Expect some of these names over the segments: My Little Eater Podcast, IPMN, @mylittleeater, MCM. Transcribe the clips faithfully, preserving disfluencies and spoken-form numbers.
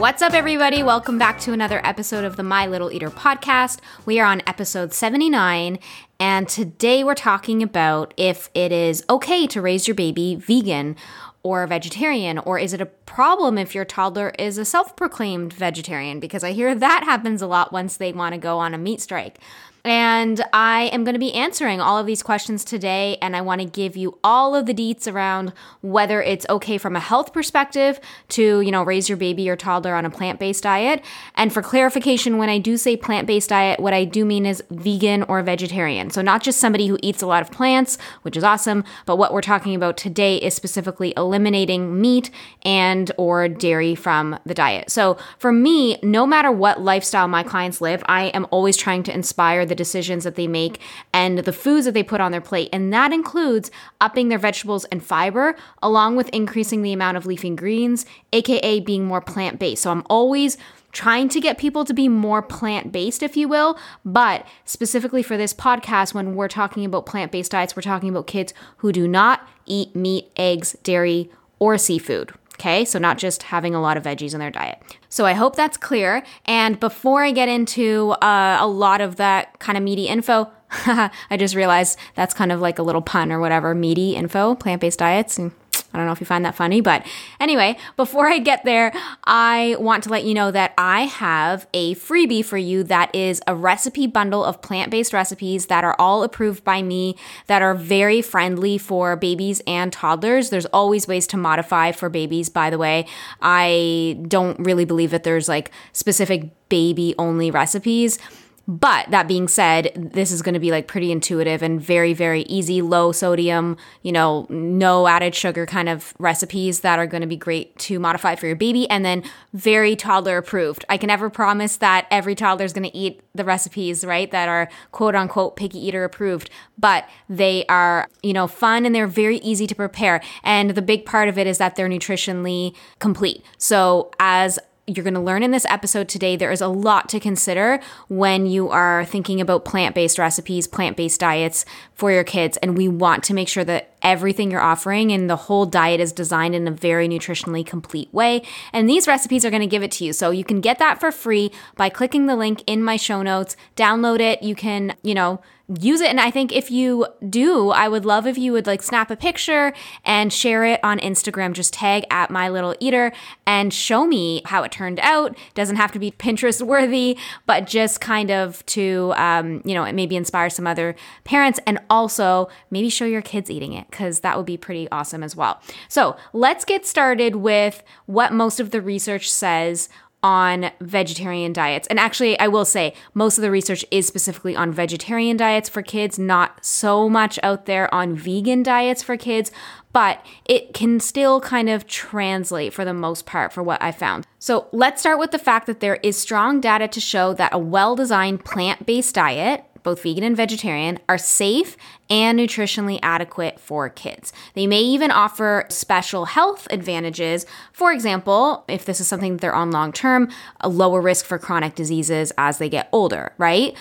What's up, everybody? Welcome back to another episode of the My Little Eater podcast. We are on episode seventy-nine, and today we're talking about if it is okay to raise your baby vegan or vegetarian, or is it a problem if your toddler is a self-proclaimed vegetarian? Because I hear that happens a lot once they want to go on a meat strike. And I am going to be answering all of these questions today, and I want to give you all of the deets around whether it's okay from a health perspective to, you know, raise your baby or toddler on a plant-based diet. And for clarification, when I do say plant-based diet, what I do mean is vegan or vegetarian. So not just somebody who eats a lot of plants, which is awesome, but what we're talking about today is specifically eliminating meat and or dairy from the diet. So for me, no matter what lifestyle my clients live, I am always trying to inspire the the decisions that they make and the foods that they put on their plate. And that includes upping their vegetables and fiber, along with increasing the amount of leafy greens, aka being more plant-based. So I'm always trying to get people to be more plant-based, if you will. But specifically for this podcast, when we're talking about plant-based diets, we're talking about kids who do not eat meat, eggs, dairy, or seafood. Okay, so not just having a lot of veggies in their diet. So I hope that's clear. And before I get into uh, a lot of that kind of meaty info, I just realized that's kind of like a little pun or whatever, meaty info, plant-based diets. And I don't know if you find that funny, but anyway, before I get there, I want to let you know that I have a freebie for you that is a recipe bundle of plant-based recipes that are all approved by me, that are very friendly for babies and toddlers. There's always ways to modify for babies, by the way. I don't really believe that there's like specific baby-only recipes. But that being said, this is going to be like pretty intuitive and very, very easy, low sodium, you know, no added sugar kind of recipes that are going to be great to modify for your baby and then very toddler approved. I can never promise that every toddler is going to eat the recipes, right, that are quote unquote picky eater approved, but they are, you know, fun and they're very easy to prepare. And the big part of it is that they're nutritionally complete. So as you're going to learn in this episode today, there is a lot to consider when you are thinking about plant-based recipes, plant-based diets for your kids. And we want to make sure that everything you're offering and the whole diet is designed in a very nutritionally complete way. And these recipes are going to give it to you. So you can get that for free by clicking the link in my show notes, download it. You can, you know, use it. And I think if you do, I would love if you would like snap a picture and share it on Instagram. Just tag at my little eater and show me how it turned out. Doesn't have to be Pinterest worthy, but just kind of to, um, you know, it maybe inspire some other parents and also maybe show your kids eating it, because that would be pretty awesome as well. So let's get started with what most of the research says on vegetarian diets. And actually, I will say most of the research is specifically on vegetarian diets for kids, not so much out there on vegan diets for kids, but it can still kind of translate for the most part for what I found. So let's start with the fact that there is strong data to show that a well-designed plant-based diet, both vegan and vegetarian, are safe and nutritionally adequate for kids. They may even offer special health advantages. For example, if this is something that they're on long term, a lower risk for chronic diseases as they get older, right?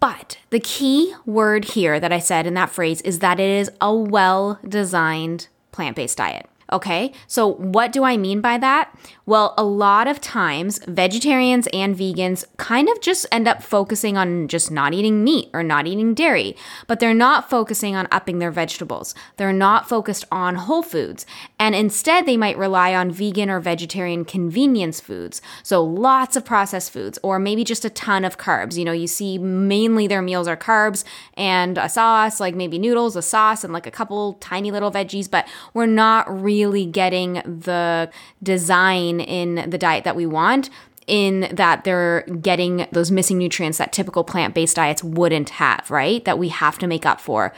But the key word here that I said in that phrase is that it is a well-designed plant-based diet. Okay, so what do I mean by that? Well, a lot of times vegetarians and vegans kind of just end up focusing on just not eating meat or not eating dairy, but they're not focusing on upping their vegetables. They're not focused on whole foods. And instead, they might rely on vegan or vegetarian convenience foods. So lots of processed foods or maybe just a ton of carbs. You know, you see mainly their meals are carbs and a sauce, like maybe noodles, a sauce, and like a couple tiny little veggies, but we're not really really getting the design in the diet that we want, in that they're getting those missing nutrients that typical plant-based diets wouldn't have, right? That we have to make up for.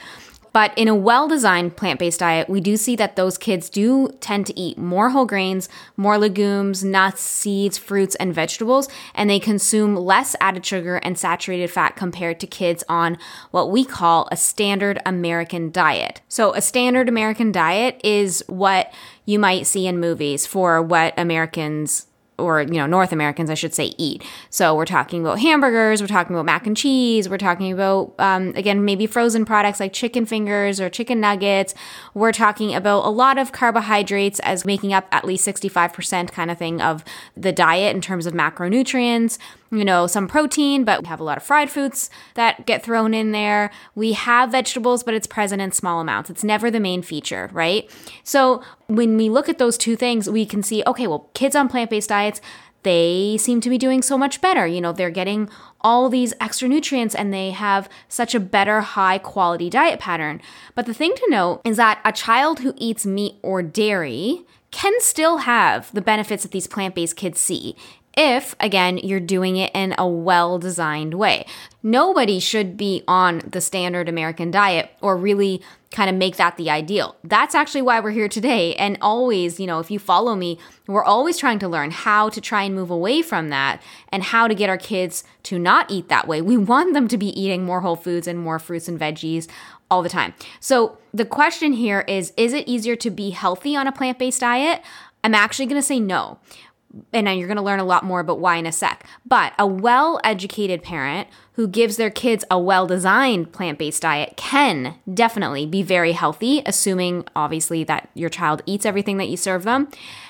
But in a well-designed plant-based diet, we do see that those kids do tend to eat more whole grains, more legumes, nuts, seeds, fruits, and vegetables, and they consume less added sugar and saturated fat compared to kids on what we call a standard American diet. So a standard American diet is what you might see in movies for what Americans or, you know, North Americans, I should say, eat. So we're talking about hamburgers, we're talking about mac and cheese, we're talking about, um, again, maybe frozen products like chicken fingers or chicken nuggets. We're talking about a lot of carbohydrates as making up at least sixty-five percent kind of thing of the diet in terms of macronutrients, you know, some protein, but we have a lot of fried foods that get thrown in there. We have vegetables, but it's present in small amounts. It's never the main feature, right? So when we look at those two things, we can see, okay, well, kids on plant-based diets, they seem to be doing so much better. You know, they're getting all these extra nutrients and they have such a better high quality diet pattern. But the thing to note is that a child who eats meat or dairy can still have the benefits that these plant-based kids see, if, again, you're doing it in a well-designed way. Nobody should be on the standard American diet or really kind of make that the ideal. That's actually why we're here today. And always, you know, if you follow me, we're always trying to learn how to try and move away from that and how to get our kids to not eat that way. We want them to be eating more whole foods and more fruits and veggies all the time. So the question here is, is it easier to be healthy on a plant-based diet? I'm actually going to say no. And you're going to learn a lot more about why in a sec. But a well-educated parent who gives their kids a well-designed plant-based diet can definitely be very healthy, assuming obviously that your child eats everything that you serve them.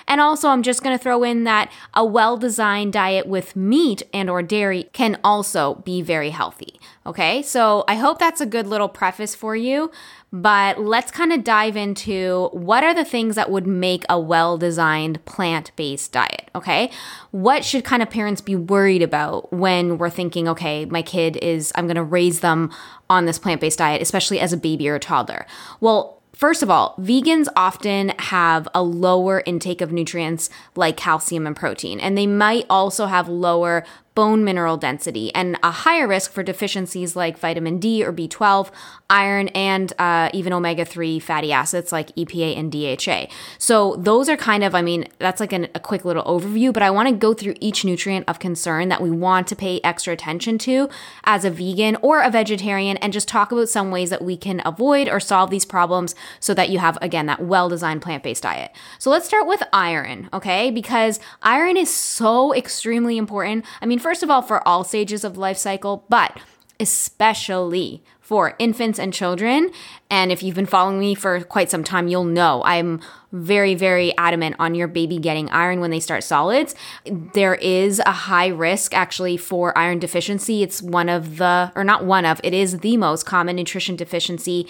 And also, I'm just going to throw in that a well-designed diet with meat and or dairy can also be very healthy. Okay, so I hope that's a good little preface for you. But let's kind of dive into what are the things that would make a well-designed plant-based diet, okay? What should kind of parents be worried about when we're thinking, okay, my kid is, I'm going to raise them on this plant-based diet, especially as a baby or a toddler? Well, first of all, vegans often have a lower intake of nutrients like calcium and protein, and they might also have lower bone mineral density and a higher risk for deficiencies like vitamin D or B twelve, iron, and uh, even omega three fatty acids like E P A and D H A. So those are kind of, I mean, that's like an, a quick little overview, but I want to go through each nutrient of concern that we want to pay extra attention to as a vegan or a vegetarian and just talk about some ways that we can avoid or solve these problems so that you have, again, that well-designed plant-based diet. So let's start with iron, okay? Because iron is so extremely important. I mean, first of all, for all stages of life cycle, but especially for infants and children. And if you've been following me for quite some time, you'll know I'm very, very adamant on your baby getting iron when they start solids. There is a high risk actually for iron deficiency. It's one of the, or not one of, it is the most common nutrition deficiency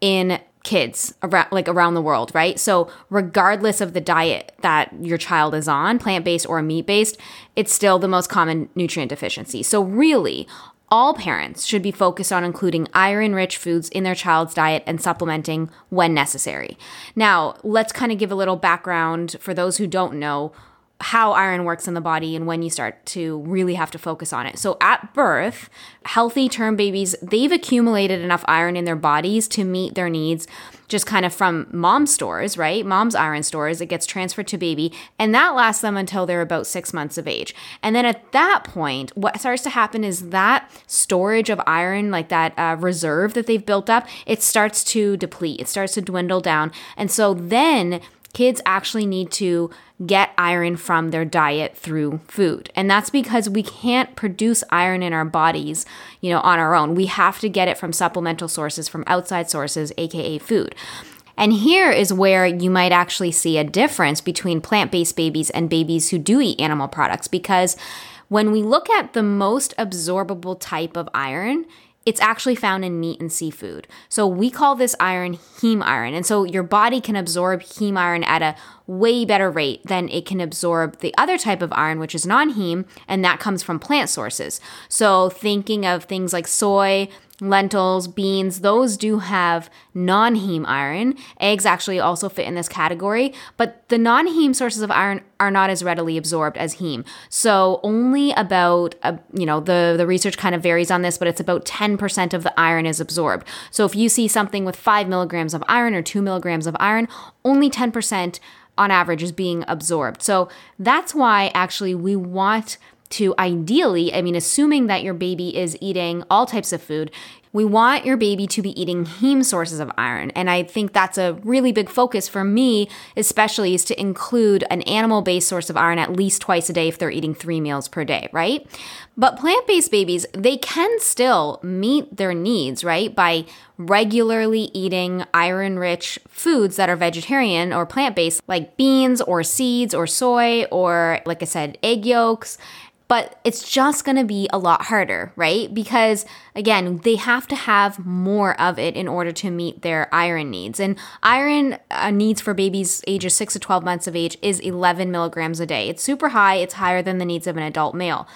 in kids around, like around the world, right? So regardless of the diet that your child is on, plant-based or meat-based, it's still the most common nutrient deficiency. So really, all parents should be focused on including iron-rich foods in their child's diet and supplementing when necessary. Now, let's kind of give a little background for those who don't know how iron works in the body and when you start to really have to focus on it. So at birth, healthy term babies, they've accumulated enough iron in their bodies to meet their needs just kind of from mom stores, right? Mom's iron stores. It gets transferred to baby, and that lasts them until they're about six months of age. And then at that point, what starts to happen is that storage of iron, like that uh, reserve that they've built up, it starts to deplete. It starts to dwindle down. And so then kids actually need to get iron from their diet through food. And that's because we can't produce iron in our bodies, you know, on our own. We have to get it from supplemental sources, from outside sources, aka food. And here is where you might actually see a difference between plant-based babies and babies who do eat animal products, because when we look at the most absorbable type of iron, it's actually found in meat and seafood. So we call this iron heme iron. And so your body can absorb heme iron at a way better rate than it can absorb the other type of iron, which is non-heme, and that comes from plant sources. So thinking of things like soy, lentils, beans, those do have non-heme iron. Eggs actually also fit in this category, but the non-heme sources of iron are not as readily absorbed as heme. So only about, uh, you know, the, the research kind of varies on this, but it's about ten percent of the iron is absorbed. So if you see something with five milligrams of iron or two milligrams of iron, only ten percent on average is being absorbed. So that's why actually we want to ideally, I mean, assuming that your baby is eating all types of food, we want your baby to be eating heme sources of iron. And I think that's a really big focus for me, especially, is to include an animal-based source of iron at least twice a day if they're eating three meals per day, right? But plant-based babies, they can still meet their needs, right, by regularly eating iron-rich foods that are vegetarian or plant-based, like beans or seeds or soy or, like I said, egg yolks. But it's just going to be a lot harder, right? Because, again, they have to have more of it in order to meet their iron needs. And iron uh, needs for babies ages six to twelve months of age is eleven milligrams a day. It's super high. It's higher than the needs of an adult male.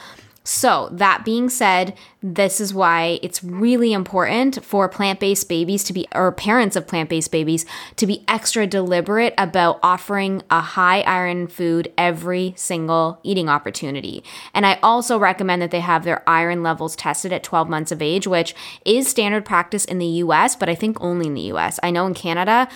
So that being said, this is why it's really important for plant-based babies to be, or parents of plant-based babies, to be extra deliberate about offering a high iron food every single eating opportunity. And I also recommend that they have their iron levels tested at twelve months of age, which is standard practice in the U S, but I think only in the U S. I know in Canada,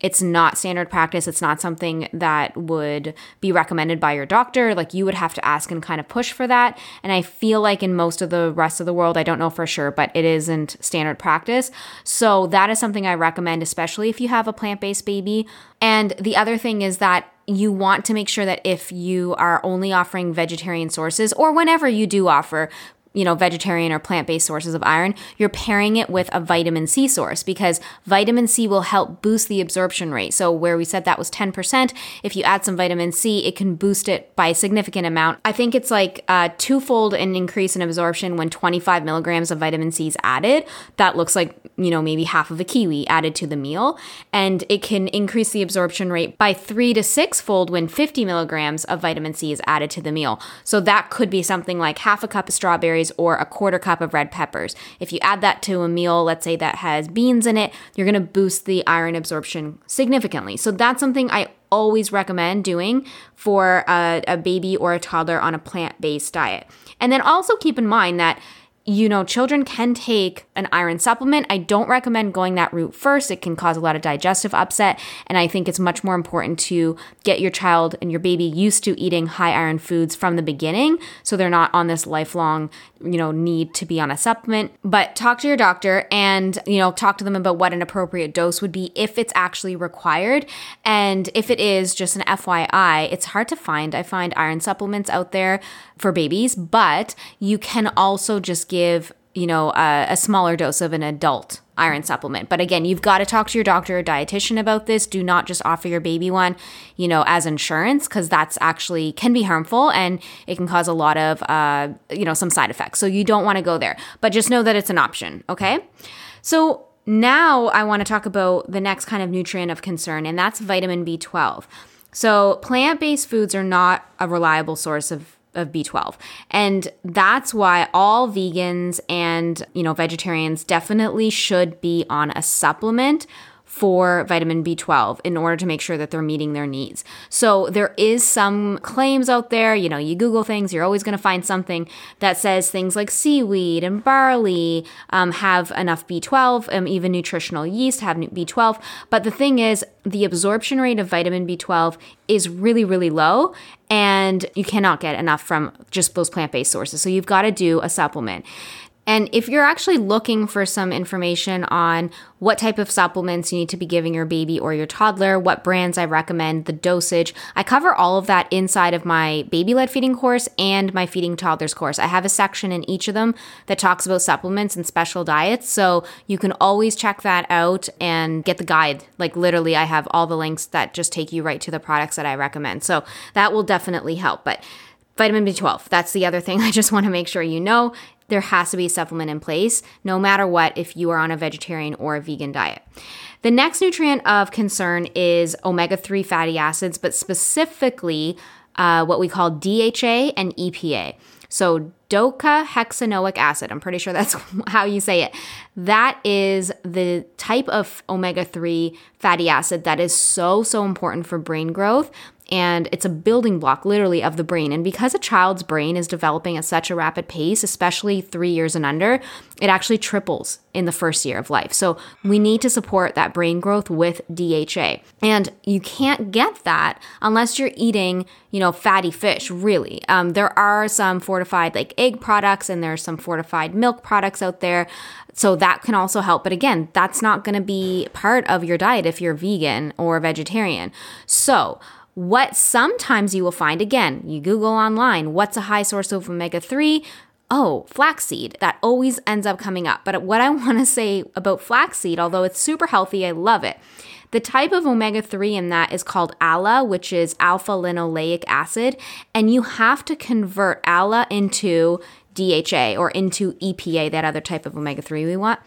it's not standard practice. It's not something that would be recommended by your doctor. Like, you would have to ask and kind of push for that. And I feel like in most of the rest of the world, I don't know for sure, but it isn't standard practice. So that is something I recommend, especially if you have a plant-based baby. And the other thing is that you want to make sure that if you are only offering vegetarian sources, or whenever you do offer, you know, vegetarian or plant-based sources of iron, you're pairing it with a vitamin C source, because vitamin C will help boost the absorption rate. So where we said that was ten percent, if you add some vitamin C, it can boost it by a significant amount. I think it's like a twofold an increase in absorption when twenty-five milligrams of vitamin C is added. That looks like, you know, maybe half of a kiwi added to the meal. And it can increase the absorption rate by three to sixfold when fifty milligrams of vitamin C is added to the meal. So that could be something like half a cup of strawberries or a quarter cup of red peppers. If you add that to a meal, let's say that has beans in it, you're going to boost the iron absorption significantly. So that's something I always recommend doing for a, a baby or a toddler on a plant-based diet. And then also keep in mind that, you know, children can take an iron supplement. I don't recommend going that route first. It can cause a lot of digestive upset. And I think it's much more important to get your child and your baby used to eating high iron foods from the beginning, so they're not on this lifelong, you know, need to be on a supplement. But talk to your doctor and, you know, talk to them about what an appropriate dose would be if it's actually required. And if it is, just an F Y I, it's hard to find. I find iron supplements out there for babies, but you can also just give, you know, a, a smaller dose of an adult iron supplement. But again, you've got to talk to your doctor or dietitian about this. Do not just offer your baby one, you know, as insurance, because that's actually can be harmful and it can cause a lot of, uh, you know, some side effects. So you don't want to go there, but just know that it's an option. Okay. So now I want to talk about the next kind of nutrient of concern, and that's vitamin B twelve. So plant-based foods are not a reliable source of of B twelve. And that's why all vegans and, you know, vegetarians definitely should be on a supplement for vitamin B twelve in order to make sure that they're meeting their needs. So there is some claims out there, you know, you Google things, you're always going to find something that says things like seaweed and barley um, have enough B twelve, um, even nutritional yeast have B twelve. But the thing is, the absorption rate of vitamin B twelve is really, really low, and you cannot get enough from just those plant-based sources. So you've got to do a supplement. And if you're actually looking for some information on what type of supplements you need to be giving your baby or your toddler, what brands I recommend, the dosage, I cover all of that inside of my baby-led feeding course and my feeding toddlers course. I have a section in each of them that talks about supplements and special diets, so you can always check that out and get the guide. Like, literally, I have all the links that just take you right to the products that I recommend. So that will definitely help. But vitamin B twelve, that's the other thing I just want to make sure you know. There has to be a supplement in place, no matter what, if you are on a vegetarian or a vegan diet. The next nutrient of concern is omega three fatty acids, but specifically uh, what we call D H A and E P A. So docahexanoic acid, I'm pretty sure that's how you say it. That is the type of omega three fatty acid that is so, so important for brain growth. And it's a building block, literally, of the brain. And because a child's brain is developing at such a rapid pace, especially three years and under, it actually triples in the first year of life. So we need to support that brain growth with D H A. And you can't get that unless you're eating, you know, fatty fish, really. Um, there are some fortified, like, egg products, and there's some fortified milk products out there. So that can also help. But again, that's not going to be part of your diet if you're vegan or vegetarian. So what sometimes you will find, again, you Google online, what's a high source of omega three? Oh, flaxseed. That always ends up coming up. But what I want to say about flaxseed, although it's super healthy, I love it. The type of omega three in that is called A L A, which is alpha-linoleic acid. And you have to convert A L A into D H A or into E P A, that other type of omega three we want.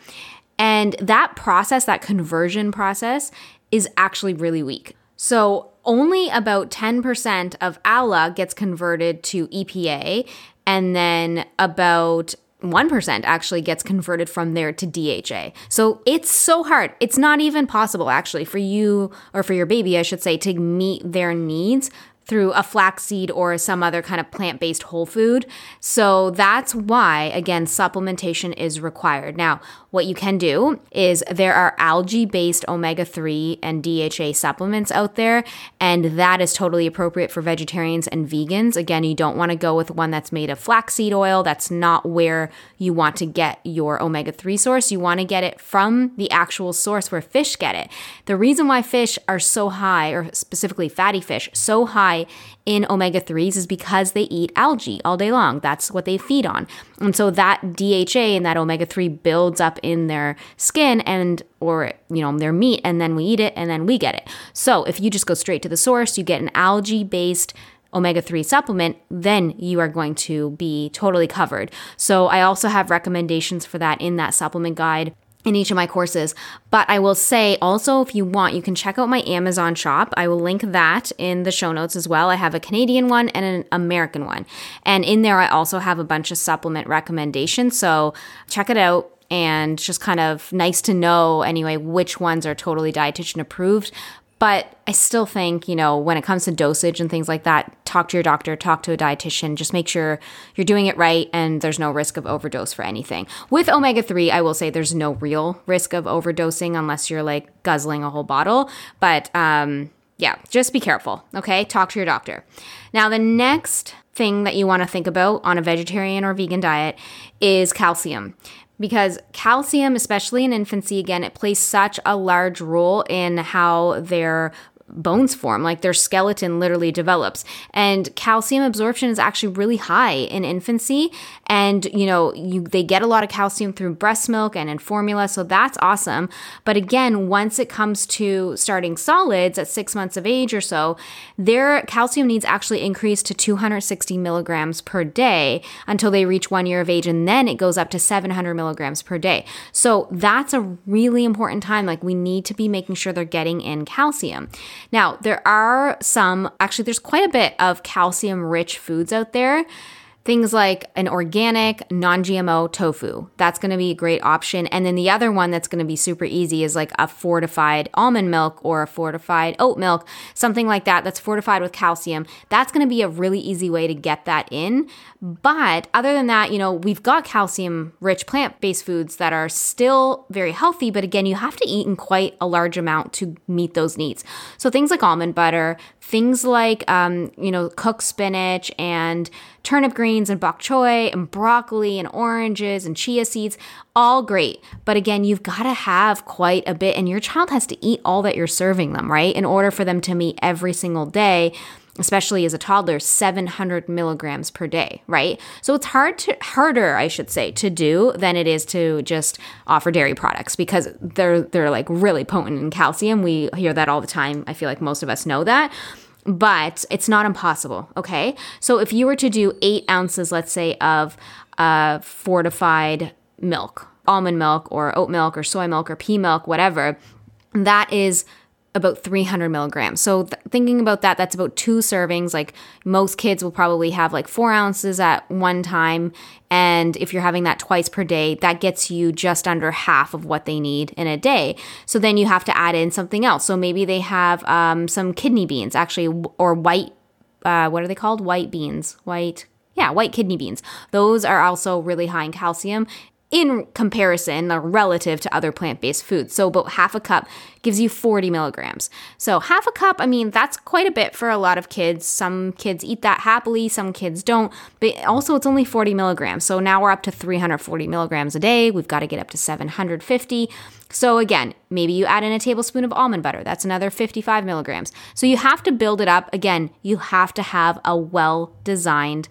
And that process, that conversion process, is actually really weak. So only about ten percent of A L A gets converted to E P A, and then about one percent actually gets converted from there to D H A. So it's so hard. It's not even possible, actually, for you, or for your baby, I should say, to meet their needs through a flaxseed or some other kind of plant-based whole food. So that's why, again, supplementation is required. Now, what you can do is there are algae-based omega three and D H A supplements out there, and that is totally appropriate for vegetarians and vegans. Again, you don't want to go with one that's made of flaxseed oil. That's not where you want to get your omega three source. You want to get it from the actual source where fish get it. The reason why fish are so high, or specifically fatty fish, so high in omega threes is because they eat algae all day long. That's what they feed on. And so that D H A and that omega three builds up in their skin and or, you know, their meat, and then we eat it and then we get it. So if you just go straight to the source, you get an algae-based omega three supplement, then you are going to be totally covered. So I also have recommendations for that in that supplement guide in each of my courses. But I will say also, if you want, you can check out my Amazon shop. I will link that in the show notes as well. I have a Canadian one and an American one. And in there, I also have a bunch of supplement recommendations. So check it out. And just kind of nice to know anyway, which ones are totally dietitian approved. But I still think, you know, when it comes to dosage and things like that, talk to your doctor, talk to a dietitian, just make sure you're doing it right and there's no risk of overdose for anything. With omega three, I will say there's no real risk of overdosing unless you're like guzzling a whole bottle. But um, yeah, just be careful, okay? Talk to your doctor. Now, the next thing that you want to think about on a vegetarian or vegan diet is calcium. Because calcium, especially in infancy, again, it plays such a large role in how their bones form, like their skeleton literally develops. And calcium absorption is actually really high in infancy. And, you know, you, they get a lot of calcium through breast milk and in formula. So that's awesome. But again, once it comes to starting solids at six months of age or so, their calcium needs actually increase to two hundred sixty milligrams per day until they reach one year of age. And then it goes up to seven hundred milligrams per day. So that's a really important time. Like, we need to be making sure they're getting in calcium. Now, there are some, actually there's quite a bit of calcium-rich foods out there. Things like an organic, non-G M O tofu. That's going to be a great option. And then the other one that's going to be super easy is like a fortified almond milk or a fortified oat milk, something like that that's fortified with calcium. That's going to be a really easy way to get that in. But other than that, you know, we've got calcium-rich plant-based foods that are still very healthy. But again, you have to eat in quite a large amount to meet those needs. So things like almond butter, things like, um, you know, cooked spinach and turnip greens and bok choy and broccoli and oranges and chia seeds, all great. But again, you've got to have quite a bit, and your child has to eat all that you're serving them, right? In order for them to meet every single day, especially as a toddler, seven hundred milligrams per day, right? So it's hard to harder, I should say, to do than it is to just offer dairy products, because they're they're like really potent in calcium. We hear that all the time. I feel like most of us know that. But it's not impossible, okay? So if you were to do eight ounces, let's say, of uh, fortified milk, almond milk or oat milk or soy milk or pea milk, whatever, that is about three hundred milligrams. So th- thinking about that, that's about two servings. Like most kids will probably have like four ounces at one time. And if you're having that twice per day, that gets you just under half of what they need in a day. So then you have to add in something else. So maybe they have um, some kidney beans actually, or white, uh, what are they called? White beans, white, yeah, white kidney beans. Those are also really high in calcium in comparison or relative to other plant-based foods. So about half a cup gives you forty milligrams. So half a cup, I mean, that's quite a bit for a lot of kids. Some kids eat that happily, some kids don't, but also it's only forty milligrams. So now we're up to three hundred forty milligrams a day. We've got to get up to seven hundred fifty. So again, maybe you add in a tablespoon of almond butter. That's another fifty-five milligrams. So you have to build it up. Again, you have to have a well-designed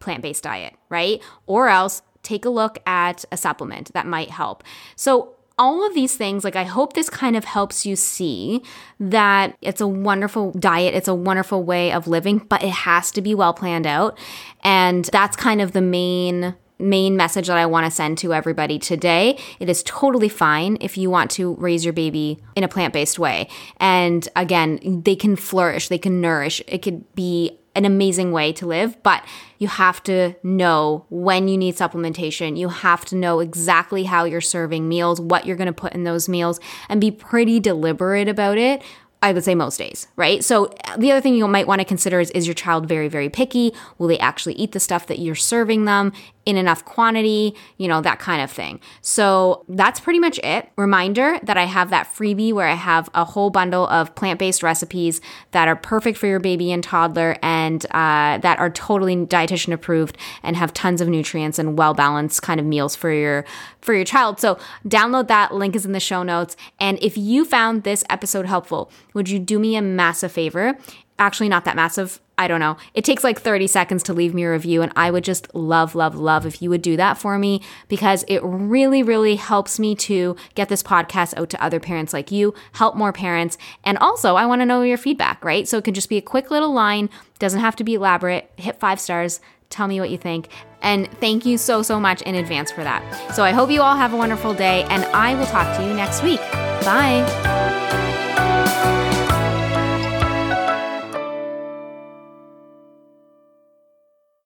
plant-based diet, right? Or else take a look at a supplement that might help. So all of these things, like I hope this kind of helps you see that it's a wonderful diet, it's a wonderful way of living, but it has to be well planned out. And that's kind of the main main message that I want to send to everybody today. It is totally fine if you want to raise your baby in a plant-based way. And again, they can flourish, they can nourish. It could be an amazing way to live, but you have to know when you need supplementation. You have to know exactly how you're serving meals, what you're going to put in those meals, and be pretty deliberate about it. I would say most days, right? So the other thing you might want to consider is, is your child very, very picky? Will they actually eat the stuff that you're serving them in enough quantity? You know, that kind of thing. So that's pretty much it. Reminder that I have that freebie where I have a whole bundle of plant-based recipes that are perfect for your baby and toddler and uh, that are totally dietitian approved and have tons of nutrients and well-balanced kind of meals for your, for your child. So download that. Link is in the show notes. And if you found this episode helpful, would you do me a massive favor? Actually, not that massive. I don't know. It takes like thirty seconds to leave me a review, and I would just love, love, love if you would do that for me, because it really, really helps me to get this podcast out to other parents like you, help more parents. And also, I want to know your feedback, right? So it can just be a quick little line, doesn't have to be elaborate. Hit five stars, tell me what you think. And thank you so, so much in advance for that. So I hope you all have a wonderful day, and I will talk to you next week. Bye.